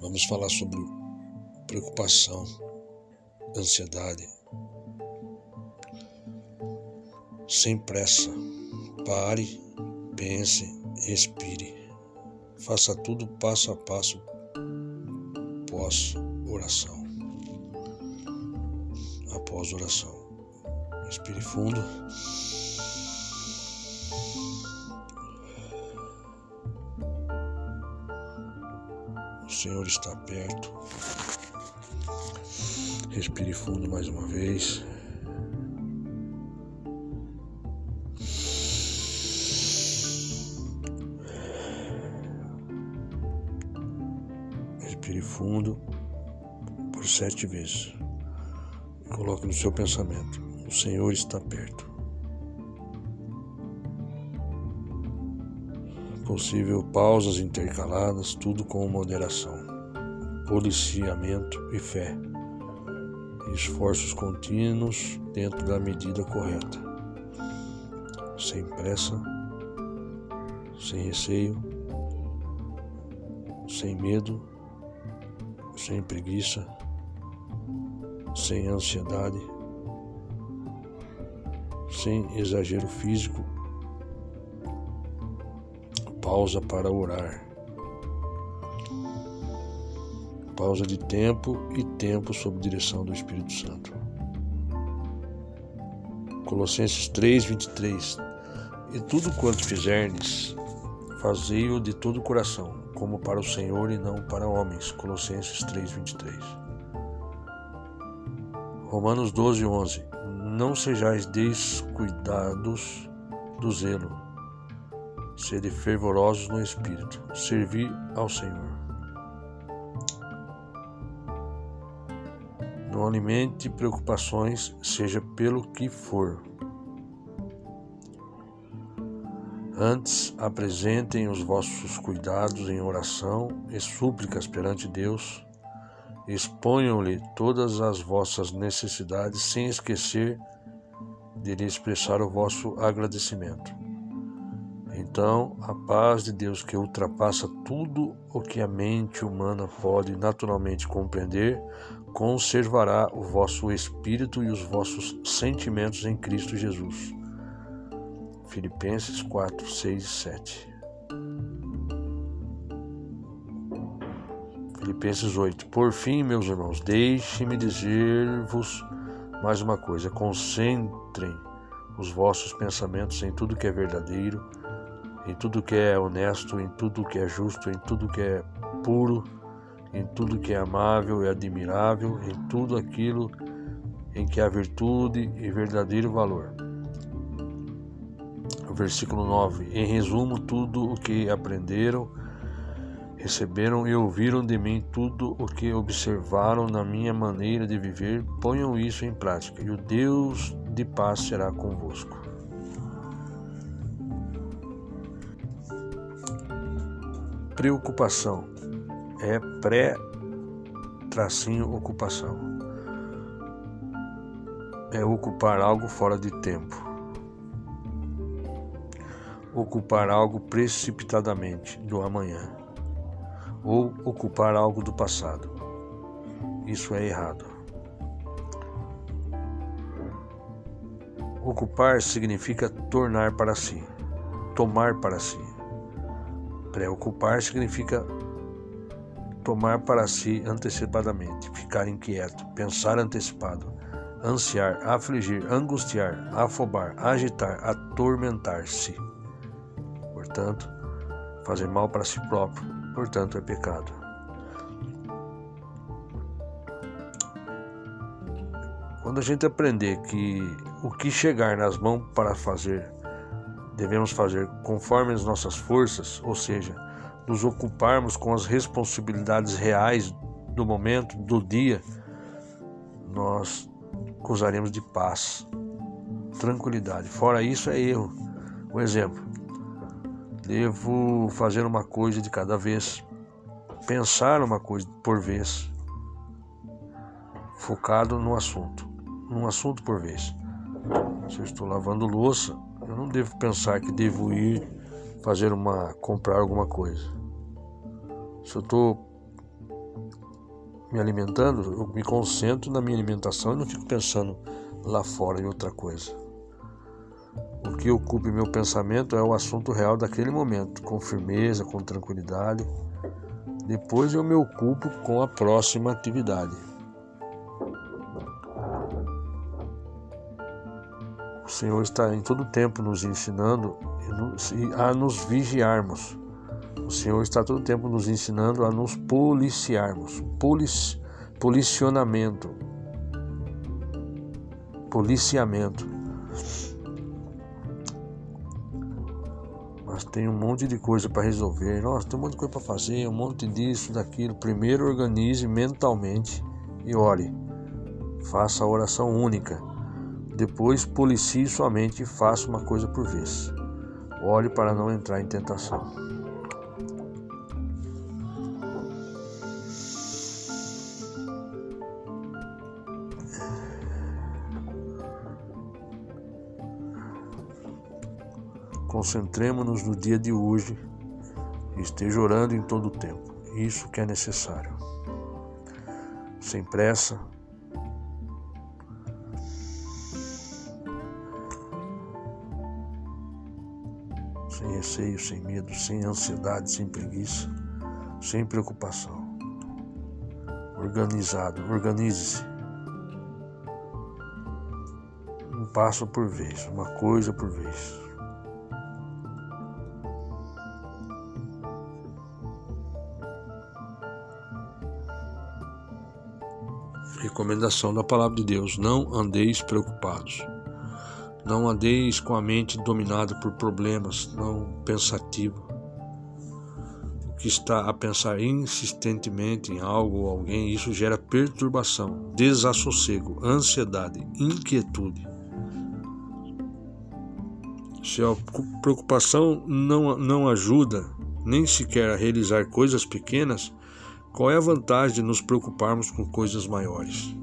Vamos falar sobre preocupação, ansiedade. Sem pressa, pare, pense, respire. Faça tudo passo a passo após oração. Respire fundo. O Senhor está perto. Respire fundo mais uma vez. Respire fundo por 7 vezes. Coloque no seu pensamento: o Senhor está perto. Possível pausas intercaladas, tudo com moderação, policiamento e fé, esforços contínuos dentro da medida correta, sem pressa, sem receio, sem medo, sem preguiça, sem ansiedade, sem exagero físico. Pausa para orar. Pausa de tempo e tempo sob direção do Espírito Santo. Colossenses 3:23. E tudo quanto fizerdes, fazei-o de todo o coração, como para o Senhor e não para homens. Colossenses 3:23. Romanos 12:11. Não sejais descuidados do zelo, sede fervorosos no Espírito, servir ao Senhor. Não alimente preocupações, seja pelo que for. Antes, apresentem os vossos cuidados em oração e súplicas perante Deus. Exponham-lhe todas as vossas necessidades, sem esquecer de lhe expressar o vosso agradecimento. Então, a paz de Deus, que ultrapassa tudo o que a mente humana pode naturalmente compreender, conservará o vosso espírito e os vossos sentimentos em Cristo Jesus. Filipenses 4:6-7. Filipenses 8. Por fim, meus irmãos, deixe-me dizer-vos mais uma coisa. Concentrem os vossos pensamentos em tudo que é verdadeiro, em tudo que é honesto, em tudo que é justo, em tudo que é puro, em tudo que é amável e admirável, em tudo aquilo em que há virtude e verdadeiro valor. Versículo 9. Em resumo, tudo o que aprenderam, receberam e ouviram de mim, tudo o que observaram na minha maneira de viver, ponham isso em prática, e o Deus de paz será convosco. Preocupação é pré-ocupação. É ocupar algo fora de tempo. Ocupar algo precipitadamente do amanhã, ou ocupar algo do passado. Isso é errado. Ocupar significa tornar para si, tomar para si. Preocupar significa tomar para si antecipadamente, ficar inquieto, pensar antecipado, ansiar, afligir, angustiar, afobar, agitar, atormentar-se. Portanto, fazer mal para si próprio, portanto, é pecado. Quando a gente aprender que o que chegar nas mãos para fazer, devemos fazer conforme as nossas forças, ou seja, nos ocuparmos com as responsabilidades reais do momento, do dia, nós gozaremos de paz, tranquilidade. Fora isso, é erro. Um exemplo: devo fazer uma coisa de cada vez, pensar uma coisa por vez, focado num assunto por vez. Se eu estou lavando louça, Eu não devo pensar que devo ir fazer comprar alguma coisa. Se eu estou me alimentando, eu me concentro na minha alimentação e não fico pensando lá fora em outra coisa. O que ocupe meu pensamento é o assunto real daquele momento, com firmeza, com tranquilidade. Depois eu me ocupo com a próxima atividade. O Senhor está em todo tempo nos ensinando a nos vigiarmos. O Senhor está todo tempo nos ensinando a nos policiarmos. Policionamento. Policiamento. Mas tem um monte de coisa para resolver. Nossa, tem um monte de coisa para fazer, um monte disso, daquilo. Primeiro organize mentalmente e ore. Faça a oração única. Depois policie sua mente e faça uma coisa por vez. Ore para não entrar em tentação. Concentremo-nos no dia de hoje e esteja orando em todo o tempo. Isso que é necessário. Sem pressa. Sem receio, sem medo, sem ansiedade, sem preguiça, sem preocupação. Organizado. Organize-se. Um passo por vez, uma coisa por vez. Recomendação da palavra de Deus: não andeis preocupados, não andeis com a mente dominada por problemas, não pensativo. O que está a pensar insistentemente em algo ou alguém, isso gera perturbação, desassossego, ansiedade, inquietude. Se a preocupação não ajuda nem sequer a realizar coisas pequenas, qual é a vantagem de nos preocuparmos com coisas maiores?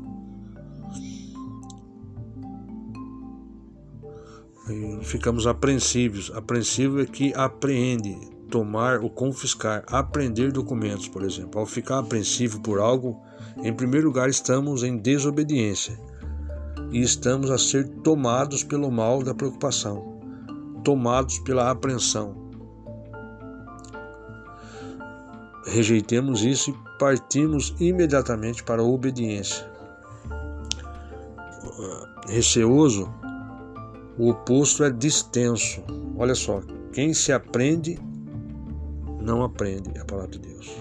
E ficamos apreensivos. Apreensivo é que apreende, tomar ou confiscar, apreender documentos, por exemplo. Ao ficar apreensivo por algo, em primeiro lugar estamos em desobediência e estamos a ser tomados pelo mal da preocupação, tomados pela apreensão. Rejeitemos isso e partimos imediatamente para a obediência. Receoso, o oposto é distenso. Olha só, quem se aprende, não aprende a palavra de Deus.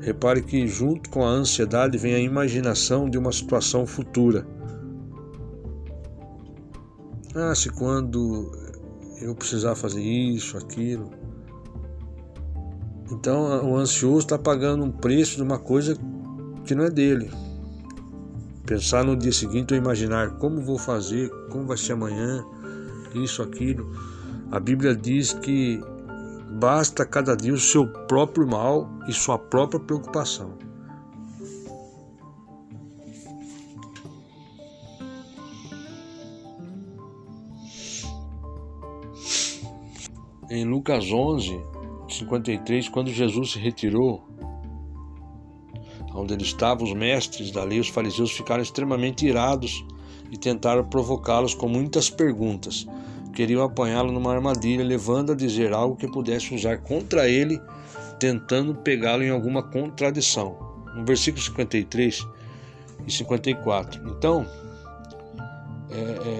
Repare que junto com a ansiedade vem a imaginação de uma situação futura. Ah, se quando eu precisar fazer isso, aquilo... Então o ansioso está pagando um preço de uma coisa que não é dele. Pensar no dia seguinte ou imaginar como vou fazer, como vai ser amanhã, isso, aquilo. A Bíblia diz que basta cada dia o seu próprio mal e sua própria preocupação. Em Lucas 11:53, quando Jesus se retirou onde ele estava, os mestres da lei, os fariseus, ficaram extremamente irados e tentaram provocá-los com muitas perguntas. Queriam apanhá-lo numa armadilha, levando a dizer algo que pudesse usar contra ele, tentando pegá-lo em alguma contradição. No versículo 53 e 54. Então,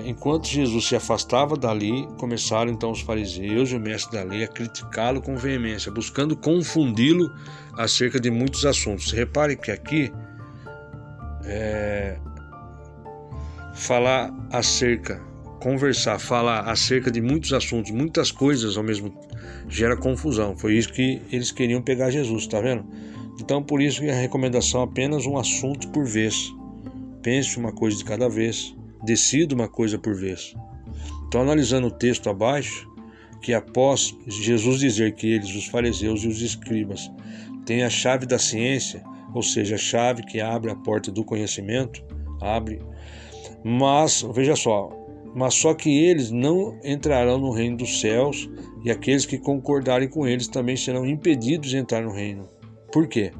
enquanto Jesus se afastava dali, começaram então os fariseus e o mestre da lei a criticá-lo com veemência, buscando confundi-lo acerca de muitos assuntos. Repare que aqui falar acerca de muitos assuntos, muitas coisas ao mesmo tempo, gera confusão. Foi isso que eles queriam pegar Jesus, tá vendo? Então por isso que a recomendação é apenas um assunto por vez. Pense uma coisa de cada vez. Decido uma coisa por vez. Então, analisando o texto abaixo, que após Jesus dizer que eles, os fariseus e os escribas, têm a chave da ciência, ou seja, a chave que abre a porta do conhecimento, mas, veja só, mas só que eles não entrarão no reino dos céus, e aqueles que concordarem com eles também serão impedidos de entrar no reino. Por quê?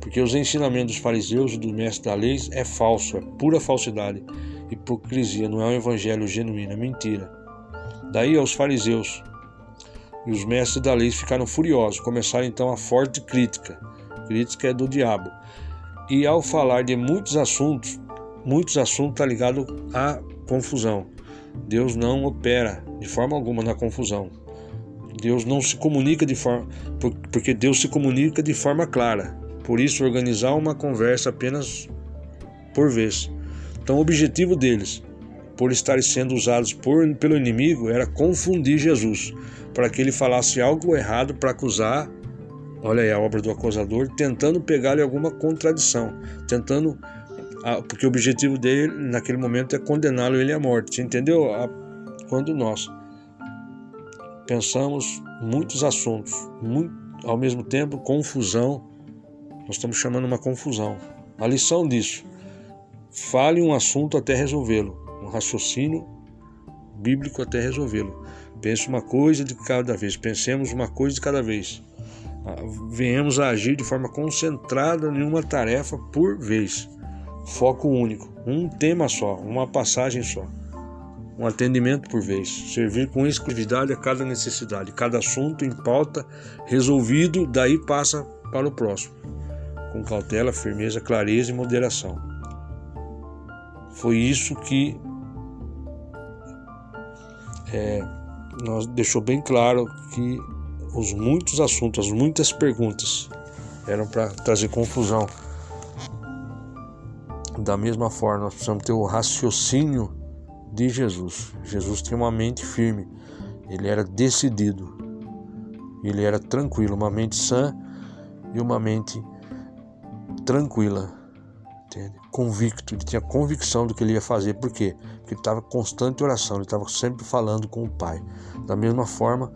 Porque os ensinamentos dos fariseus e dos mestres da lei é falso, é pura falsidade, hipocrisia, não é um evangelho genuíno, é mentira. Daí os fariseus e os mestres da lei ficaram furiosos, começaram então a forte crítica, crítica é do diabo, e ao falar de muitos assuntos está ligado à confusão. Deus não opera de forma alguma na confusão. Deus não se comunica de forma, porque Deus se comunica de forma clara. Por isso, organizar uma conversa apenas por vez. Então, o objetivo deles, por estarem sendo usados pelo inimigo, era confundir Jesus, para que ele falasse algo errado para acusar. Olha aí a obra do acusador, tentando pegar-lhe alguma contradição, porque o objetivo dele naquele momento é condená-lo ele à morte. Você entendeu? Quando nós pensamos muitos assuntos, ao mesmo tempo confusão, nós estamos chamando uma confusão. A lição disso, fale um assunto até resolvê-lo, um raciocínio bíblico até resolvê-lo. Pense uma coisa de cada vez, pensemos uma coisa de cada vez. Venhamos a agir de forma concentrada em uma tarefa por vez. Foco único, um tema só, uma passagem só, um atendimento por vez, servir com exclusividade a cada necessidade, cada assunto em pauta resolvido, daí passa para o próximo, com cautela, firmeza, clareza e moderação. Foi isso que nós deixou bem claro que os muitos assuntos, as muitas perguntas eram para trazer confusão. Da mesma forma, nós precisamos ter o raciocínio de Jesus. Jesus tinha uma mente firme, ele era decidido, ele era tranquilo, uma mente sã e uma mente tranquila, entende? Convicto, ele tinha convicção do que ele ia fazer. Por quê? Porque ele estava em constante oração, ele estava sempre falando com o Pai. Da mesma forma,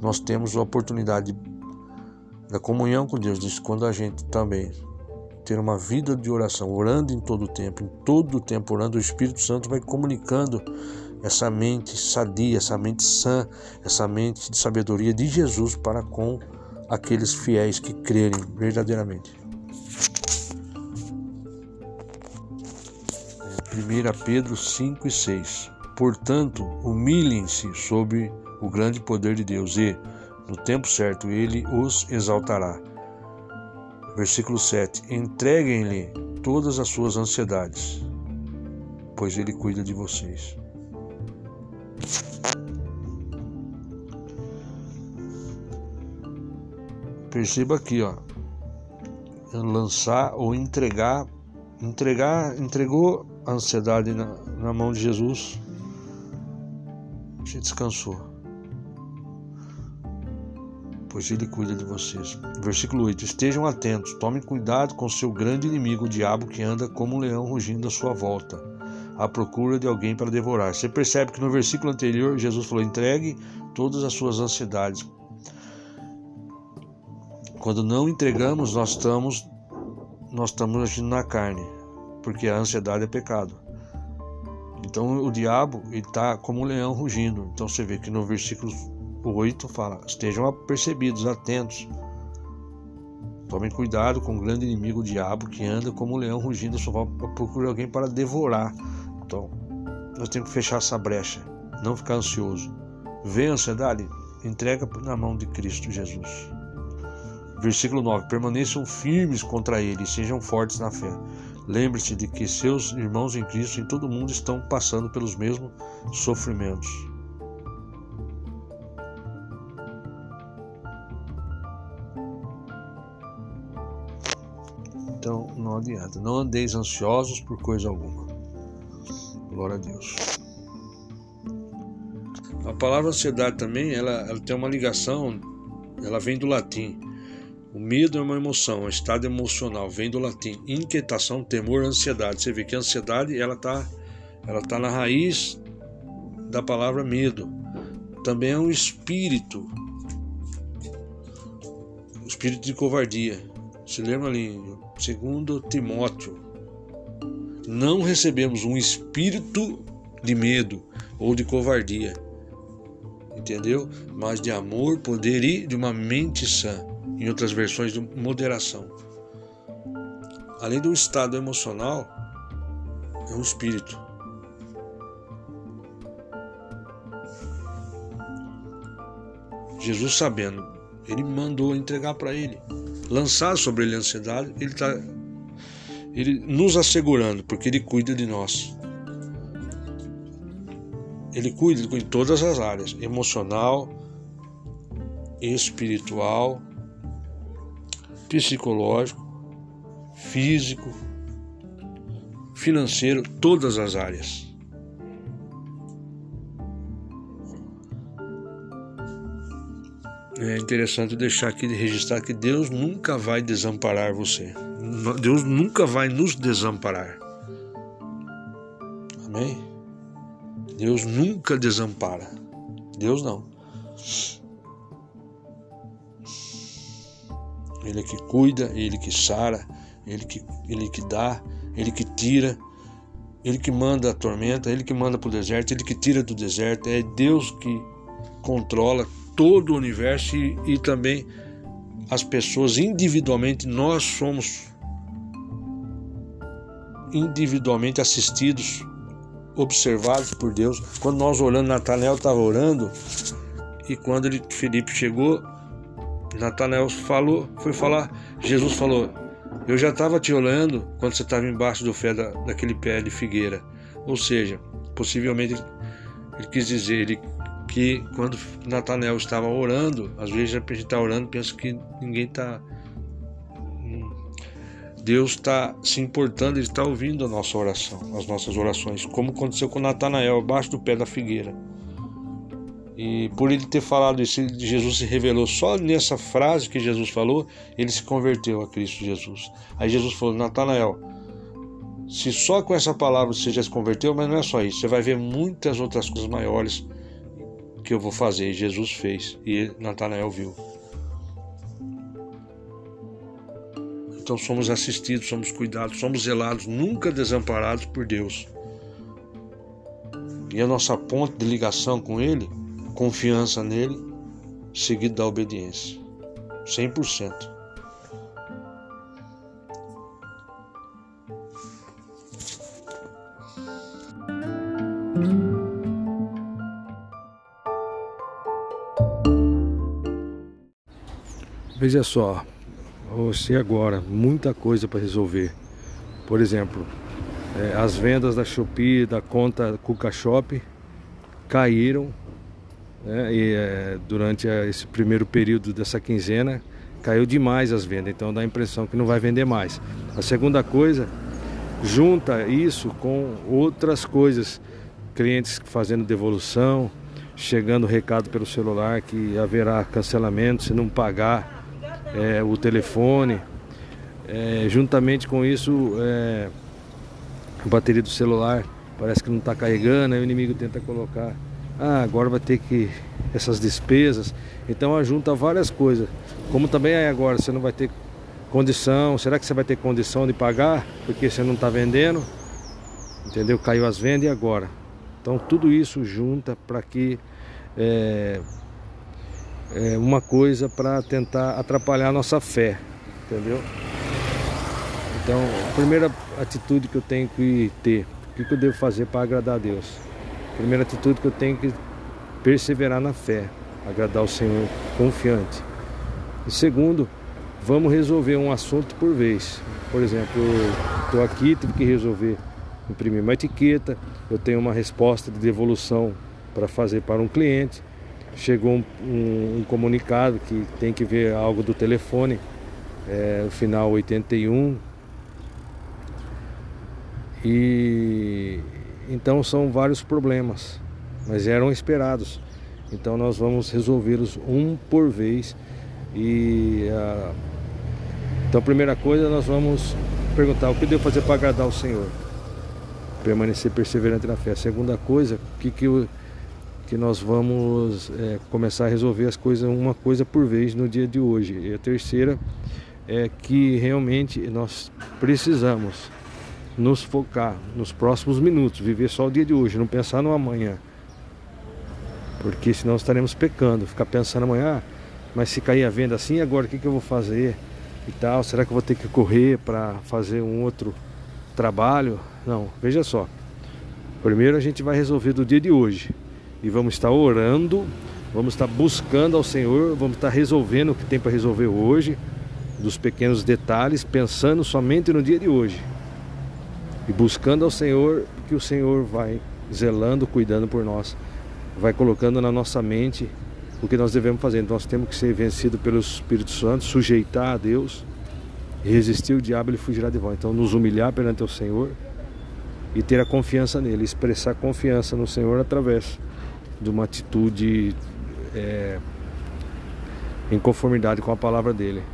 nós temos a oportunidade da comunhão com Deus, diz, quando a gente também ter uma vida de oração, orando em todo o tempo, orando, o Espírito Santo vai comunicando essa mente sadia, essa mente sã, essa mente de sabedoria de Jesus para com aqueles fiéis que crerem verdadeiramente. 1 Pedro 5:6. Portanto, humilhem-se sob o grande poder de Deus e, no tempo certo, ele os exaltará. Versículo 7. Entreguem-lhe todas as suas ansiedades, pois ele cuida de vocês. Perceba aqui, ó. Lançar ou entregar, entregou a ansiedade na mão de Jesus. Você descansou, pois ele cuida de vocês. Versículo 8. Estejam atentos, tomem cuidado com seu grande inimigo, o diabo, que anda como um leão rugindo à sua volta, à procura de alguém para devorar. Você percebe que no versículo anterior, Jesus falou, entregue todas as suas ansiedades. Quando não entregamos, nós estamos agindo na carne, porque a ansiedade é pecado. Então o diabo está como um leão rugindo. Então você vê que no versículo 8 fala, estejam apercebidos, atentos, tomem cuidado com o grande inimigo, o diabo, que anda como um leão rugindo, só procura alguém para devorar. Então nós temos que fechar essa brecha, não ficar ansioso. Vê a ansiedade, entrega na mão de Cristo Jesus. Versículo 9, permaneçam firmes contra ele e sejam fortes na fé. Lembre-se de que seus irmãos em Cristo em todo o mundo estão passando pelos mesmos sofrimentos. Então não adianta, não andeis ansiosos por coisa alguma. Glória a Deus. A palavra ansiedade também, ela tem uma ligação, ela vem do latim. O medo é uma emoção, é um estado emocional, vem do latim. Inquietação, temor, ansiedade. Você vê que a ansiedade, ela tá na raiz da palavra medo. Também é um espírito de covardia. Se lembra ali, 2 Timóteo, não recebemos um espírito de medo, ou de covardia, entendeu? Mas de amor, poder e de uma mente sã, em outras versões de moderação. Além do estado emocional, é um espírito. Jesus, sabendo, ele mandou entregar para ele, lançar sobre ele a ansiedade, ele nos assegurando, porque ele cuida de nós. Ele cuida em todas as áreas, emocional, espiritual, psicológico, físico, financeiro, todas as áreas. É interessante deixar aqui de registrar que Deus nunca vai desamparar você. Deus nunca vai nos desamparar. Amém? Deus nunca desampara. Deus não. Ele é que cuida, ele que sara, ele que dá, ele que tira, ele que manda a tormenta, ele que manda para o deserto, ele que tira do deserto. É Deus que controla todo o universo e também as pessoas individualmente. Nós somos individualmente assistidos, observados por Deus. Quando nós orando, Natanael estava orando, e quando Felipe chegou, Natanael foi falar, Jesus falou: eu já estava te olhando quando você estava embaixo do pé daquele pé de figueira. Ou seja, possivelmente ele quis dizer que quando Natanael estava orando, às vezes a gente está orando e pensa que ninguém está, Deus está se importando, ele está ouvindo a nossa oração, as nossas orações, como aconteceu com Natanael, abaixo do pé da figueira. E por ele ter falado isso, Jesus se revelou. Só nessa frase que Jesus falou, ele se converteu a Cristo Jesus. Aí Jesus falou: Natanael, se só com essa palavra você já se converteu, mas não é só isso, você vai ver muitas outras coisas maiores que eu vou fazer. E Jesus fez, e Natanael viu. Então somos assistidos, somos cuidados, somos zelados, nunca desamparados por Deus. E a nossa ponte de ligação com Ele, confiança nele, seguido da obediência, 100%. Veja só, você agora, muita coisa para resolver. Por exemplo, as vendas da Shopee, da conta Cuca Shop, caíram. Durante esse primeiro período dessa quinzena, caiu demais as vendas, então dá a impressão que não vai vender mais. A segunda coisa, junta isso com outras coisas, clientes fazendo devolução, chegando recado pelo celular que haverá cancelamento se não pagar o telefone, juntamente com isso a bateria do celular parece que não está carregando, aí o inimigo tenta colocar: agora vai ter que essas despesas. Então ajunta várias coisas. Como também agora você não vai ter condição. Será que você vai ter condição de pagar? Porque você não está vendendo, entendeu? Caiu as vendas e agora. Então tudo isso junta para que uma coisa para tentar atrapalhar a nossa fé, entendeu? Então a primeira atitude que eu tenho que ter, o que eu devo fazer para agradar a Deus? Primeira atitude que eu tenho que perseverar na fé, agradar o Senhor confiante. E segundo, vamos resolver um assunto por vez. Por exemplo, eu estou aqui, tive que resolver, imprimir uma etiqueta, eu tenho uma resposta de devolução para fazer para um cliente, chegou um comunicado que tem que ver algo do telefone, o final 81, e... Então são vários problemas, mas eram esperados. Então nós vamos resolvê-los um por vez. Então a primeira coisa, nós vamos perguntar: o que devo fazer para agradar o Senhor? Permanecer perseverante na fé. A segunda coisa, que nós vamos começar a resolver as coisas uma coisa por vez no dia de hoje. E a terceira é que realmente nós precisamos nos focar nos próximos minutos, viver só o dia de hoje, não pensar no amanhã, porque senão estaremos pecando, ficar pensando amanhã, mas se cair a venda assim, agora o que eu vou fazer e tal, será que eu vou ter que correr para fazer um outro trabalho? Não, veja só, primeiro a gente vai resolver do dia de hoje e vamos estar orando, vamos estar buscando ao Senhor, vamos estar resolvendo o que tem para resolver hoje, dos pequenos detalhes, pensando somente no dia de hoje e buscando ao Senhor, que o Senhor vai zelando, cuidando por nós, vai colocando na nossa mente o que nós devemos fazer. Então, nós temos que ser vencidos pelo Espírito Santo, sujeitar a Deus, resistir o diabo, ele fugirá de volta. Então, nos humilhar perante o Senhor e ter a confiança nele, expressar confiança no Senhor através de uma atitude em conformidade com a palavra dele.